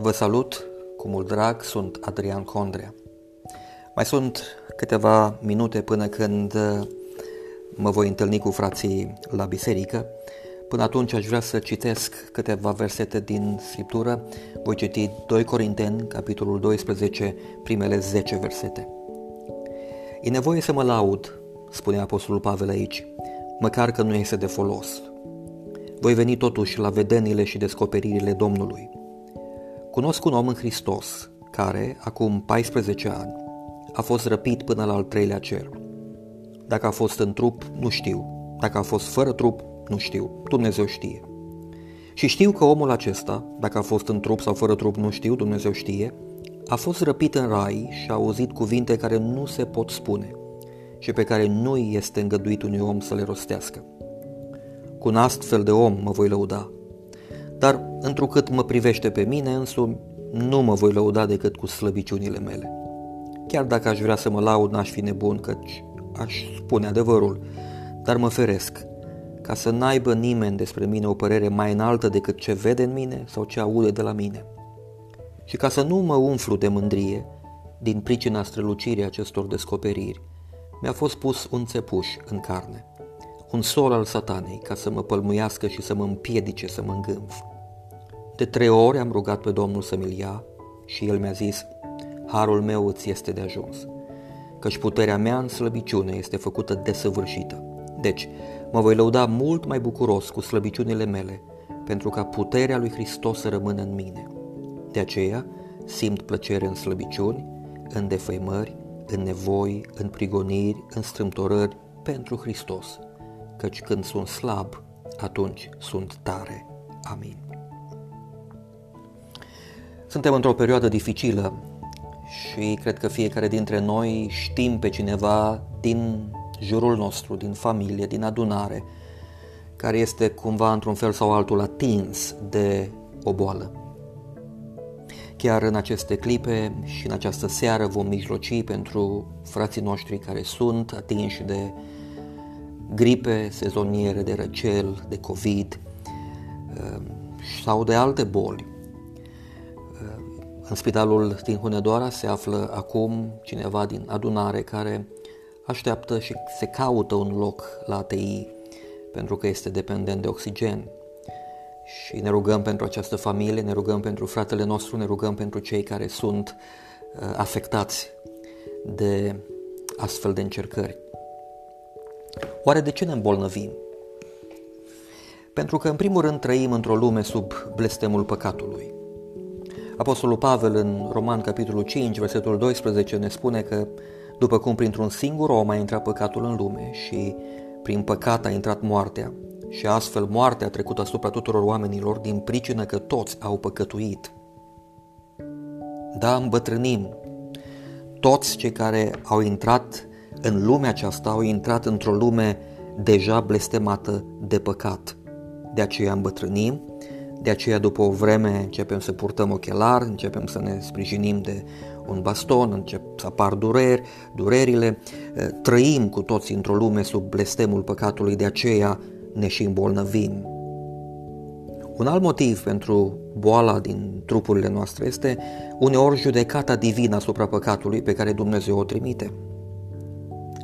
Vă salut cu mult drag, sunt Adrian Condrea. Mai sunt câteva minute până când mă voi întâlni cu frații la biserică. Până atunci aș vrea să citesc câteva versete din Scriptură. Voi citi 2 Corinteni, capitolul 12, primele 10 versete. E nevoie să mă laud, spune Apostolul Pavel aici, măcar că nu este de folos. Voi veni totuși la vedenile și descoperirile Domnului. Cunosc un om în Hristos, care, acum 14 ani, a fost răpit până la al 3-lea cer. Dacă a fost în trup, nu știu. Dacă a fost fără trup, nu știu. Dumnezeu știe. Și știu că omul acesta, dacă a fost în trup sau fără trup, nu știu, Dumnezeu știe, a fost răpit în rai și a auzit cuvinte care nu se pot spune și pe care nu este îngăduit unui om să le rostească. Cu un astfel de om mă voi lăuda, dar întrucât mă privește pe mine însumi, nu mă voi lăuda decât cu slăbiciunile mele. Chiar dacă aș vrea să mă laud, n-aș fi nebun, căci aș spune adevărul, dar mă feresc, ca să n-aibă nimeni despre mine o părere mai înaltă decât ce vede în mine sau ce aude de la mine. Și ca să nu mă umflu de mândrie, din pricina strălucirii acestor descoperiri, mi-a fost pus un țepuș în carne, un sol al satanei, ca să mă pălmuiască și să mă împiedice să mă îngânf. De 3 ori am rugat pe Domnul să mi-l ia și El mi-a zis: harul meu îți este de ajuns, căci puterea mea în slăbiciune este făcută desăvârșită. Deci, mă voi lăuda mult mai bucuros cu slăbiciunile mele, pentru ca puterea lui Hristos să rămână în mine. De aceea, simt plăcere în slăbiciuni, în defăimări, în nevoi, în prigoniri, în strâmtorări pentru Hristos, căci când sunt slab, atunci sunt tare. Amin. Suntem într-o perioadă dificilă și cred că fiecare dintre noi știm pe cineva din jurul nostru, din familie, din adunare, care este cumva într-un fel sau altul atins de o boală. Chiar în aceste clipe și în această seară vom mijloci pentru frații noștri care sunt atinși de gripe sezoniere, de răcel, de COVID sau de alte boli. În spitalul din Hunedoara se află acum cineva din adunare care așteaptă și se caută un loc la ATI pentru că este dependent de oxigen. Și ne rugăm pentru această familie, ne rugăm pentru fratele nostru, ne rugăm pentru cei care sunt afectați de astfel de încercări. Oare de ce ne îmbolnăvim? Pentru că, în primul rând, trăim într-o lume sub blestemul păcatului. Apostolul Pavel, în Roman, capitolul 5, versetul 12, ne spune că după cum printr-un singur om a intrat păcatul în lume și prin păcat a intrat moartea și astfel moartea a trecut asupra tuturor oamenilor din pricină că toți au păcătuit. Da, îmbătrânim. Toți cei care au intrat în lumea aceasta au intrat într-o lume deja blestemată de păcat. De aceea îmbătrânim, de aceea după o vreme începem să purtăm ochelari, începem să ne sprijinim de un baston, încep să apar durerile, trăim cu toți într-o lume sub blestemul păcatului, de aceea ne și îmbolnăvim. Un alt motiv pentru boala din trupurile noastre este uneori judecata divină asupra păcatului pe care Dumnezeu o trimite.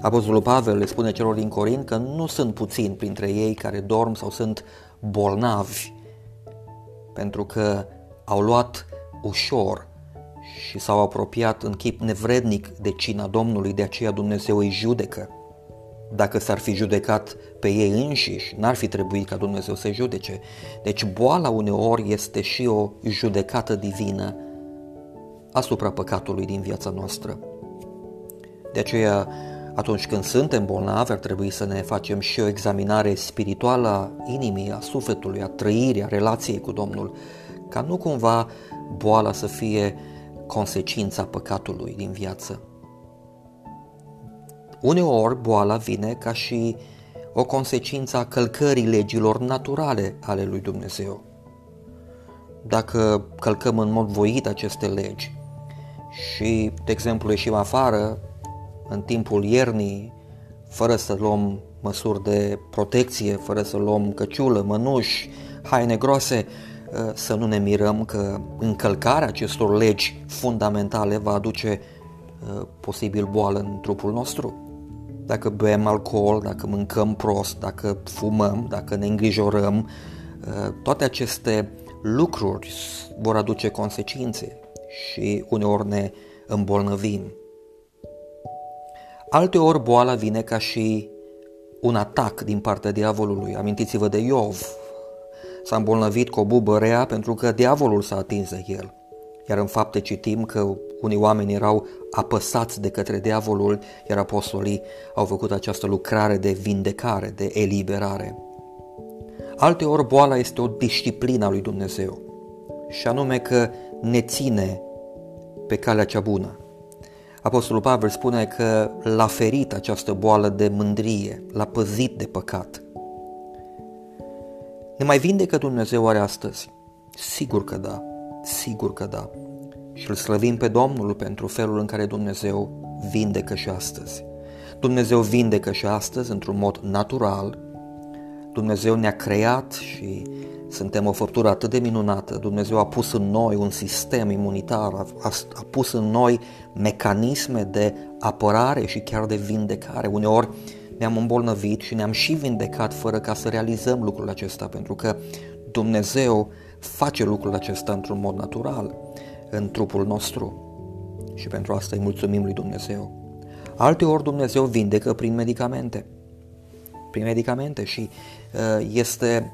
Apostolul Pavel le spune celor din Corint că nu sunt puțini printre ei care dorm sau sunt bolnavi, pentru că au luat ușor și s-au apropiat în chip nevrednic de cina Domnului, de aceea Dumnezeu îi judecă. Dacă s-ar fi judecat pe ei înșiși, n-ar fi trebuit ca Dumnezeu să-i judece. Deci boala uneori este și o judecată divină asupra păcatului din viața noastră. De aceea, atunci când suntem bolnavi, ar trebui să ne facem și o examinare spirituală a inimii, a sufletului, a trăirii, a relației cu Domnul, ca nu cumva boala să fie consecința păcatului din viață. Uneori boala vine ca și o consecință a călcării legilor naturale ale lui Dumnezeu. Dacă călcăm în mod voit aceste legi și, de exemplu, ieșim afară în timpul iernii, fără să luăm măsuri de protecție, fără să luăm căciulă, mănuși, haine groase, să nu ne mirăm că încălcarea acestor legi fundamentale va aduce posibil boală în trupul nostru. Dacă bem alcool, dacă mâncăm prost, dacă fumăm, dacă ne îngrijorăm, toate aceste lucruri vor aduce consecințe și uneori ne îmbolnăvim. Alteori boala vine ca și un atac din partea diavolului. Amintiți-vă de Iov. S-a îmbolnăvit cu o bubă rea pentru că diavolul s-a atins de el. Iar în Fapte citim că unii oameni erau apăsați de către diavolul, iar apostolii au făcut această lucrare de vindecare, de eliberare. Alteori boala este o disciplină a lui Dumnezeu, și anume că ne ține pe calea cea bună. Apostolul Pavel spune că l-a ferit această boală de mândrie, l-a păzit de păcat. Ne mai vindecă Dumnezeu are astăzi? Sigur că da, sigur că da. Și îl slăvim pe Domnul pentru felul în care Dumnezeu vindecă și astăzi. Dumnezeu vindecă și astăzi într-un mod natural. Dumnezeu ne-a creat și suntem o făptură atât de minunată. Dumnezeu a pus în noi un sistem imunitar, a pus în noi mecanisme de apărare și chiar de vindecare. Uneori ne-am îmbolnăvit și ne-am și vindecat fără ca să realizăm lucrul acesta, pentru că Dumnezeu face lucrul acesta într-un mod natural în trupul nostru și pentru asta îi mulțumim lui Dumnezeu. Alteori Dumnezeu vindecă prin medicamente. Prin medicamente și este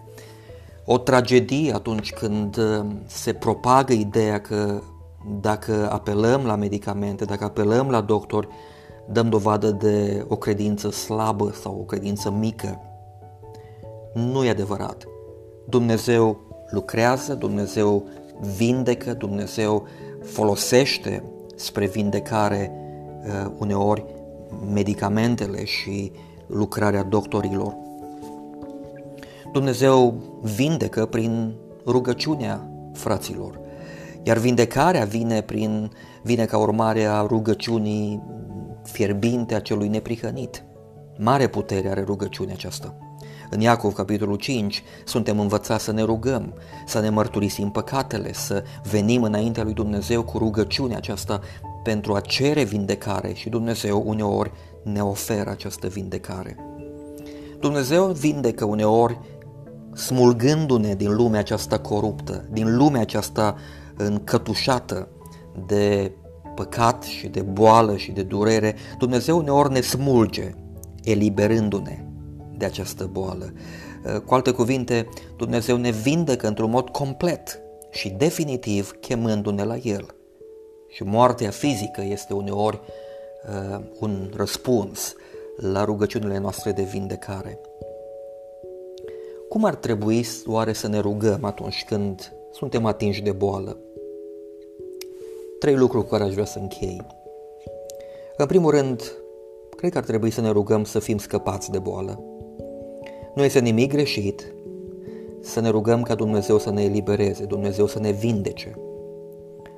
o tragedie atunci când se propagă ideea că dacă apelăm la medicamente, dacă apelăm la doctori, dăm dovadă de o credință slabă sau o credință mică. Nu e adevărat. Dumnezeu lucrează, Dumnezeu vindecă, Dumnezeu folosește spre vindecare uneori medicamentele și lucrarea doctorilor. Dumnezeu vindecă prin rugăciunea fraților, iar vindecarea vine ca urmare a rugăciunii fierbinte a celui neprihănit. Mare putere are rugăciunea aceasta. În Iacov, capitolul 5, suntem învățați să ne rugăm, să ne mărturisim păcatele, să venim înaintea lui Dumnezeu cu rugăciunea aceasta pentru a cere vindecare și Dumnezeu uneori ne oferă această vindecare. Dumnezeu vindecă uneori smulgându-ne din lumea aceasta coruptă, din lumea aceasta încătușată de păcat și de boală și de durere. Dumnezeu uneori ne smulge, eliberându-ne de această boală. Cu alte cuvinte, Dumnezeu ne vindecă într-un mod complet și definitiv, chemându-ne la El. Și moartea fizică este uneori un răspuns la rugăciunile noastre de vindecare. Cum ar trebui oare să ne rugăm atunci când suntem atinși de boală? 3 lucruri cu care aș vrea să închei. În primul rând, cred că ar trebui să ne rugăm să fim scăpați de boală. Nu este nimic greșit să ne rugăm ca Dumnezeu să ne elibereze, Dumnezeu să ne vindece.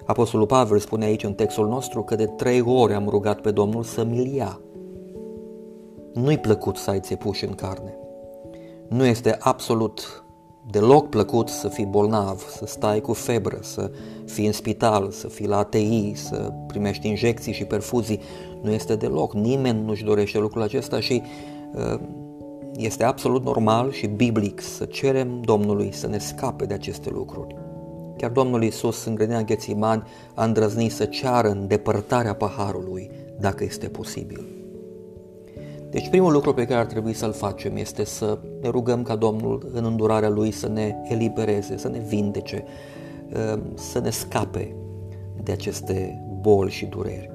Apostolul Pavel spune aici în textul nostru că de 3 ori am rugat pe Domnul să mi-l ia. Nu-i plăcut să ai țepuși în carne. Nu este absolut deloc plăcut să fii bolnav, să stai cu febră, să fii în spital, să fii la ATI, să primești injecții și perfuzii. Nu este deloc. Nimeni nu-și dorește lucrul acesta și este absolut normal și biblic să cerem Domnului să ne scape de aceste lucruri. Chiar Domnul Iisus în grădina Ghețiman a îndrăznit să ceară îndepărtarea paharului dacă este posibil. Deci primul lucru pe care ar trebui să-l facem este să ne rugăm ca Domnul în îndurarea Lui să ne elibereze, să ne vindece, să ne scape de aceste boli și dureri.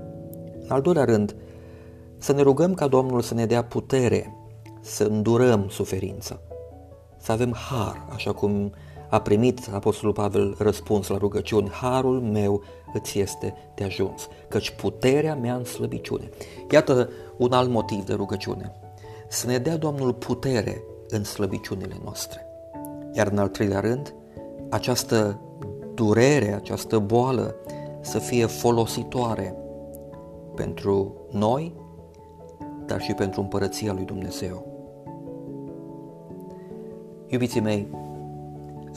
În al doilea rând, să ne rugăm ca Domnul să ne dea putere să îndurăm suferința, să avem har, așa cum a primit Apostolul Pavel răspuns la rugăciuni: harul meu îți este de ajuns, căci puterea mea în slăbiciune. Iată un alt motiv de rugăciune, să ne dea Domnul putere în slăbiciunile noastre. Iar în al treilea rând, această durere, această boală să fie folositoare pentru noi, dar și pentru împărăția lui Dumnezeu. Iubiții mei,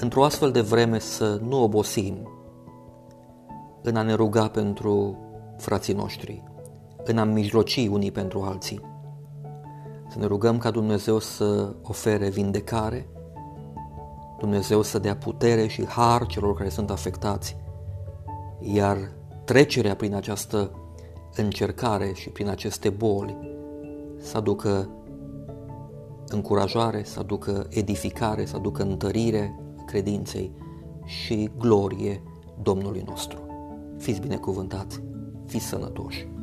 într-o astfel de vreme să nu obosim în a ne ruga pentru frații noștri, în a mijloci unii pentru alții. Să ne rugăm ca Dumnezeu să ofere vindecare, Dumnezeu să dea putere și har celor care sunt afectați, iar trecerea prin această încercare și prin aceste boli să aducă încurajare, să aducă edificare, să aducă întărire credinței și glorie Domnului nostru. Fiți binecuvântați, fiți sănătoși!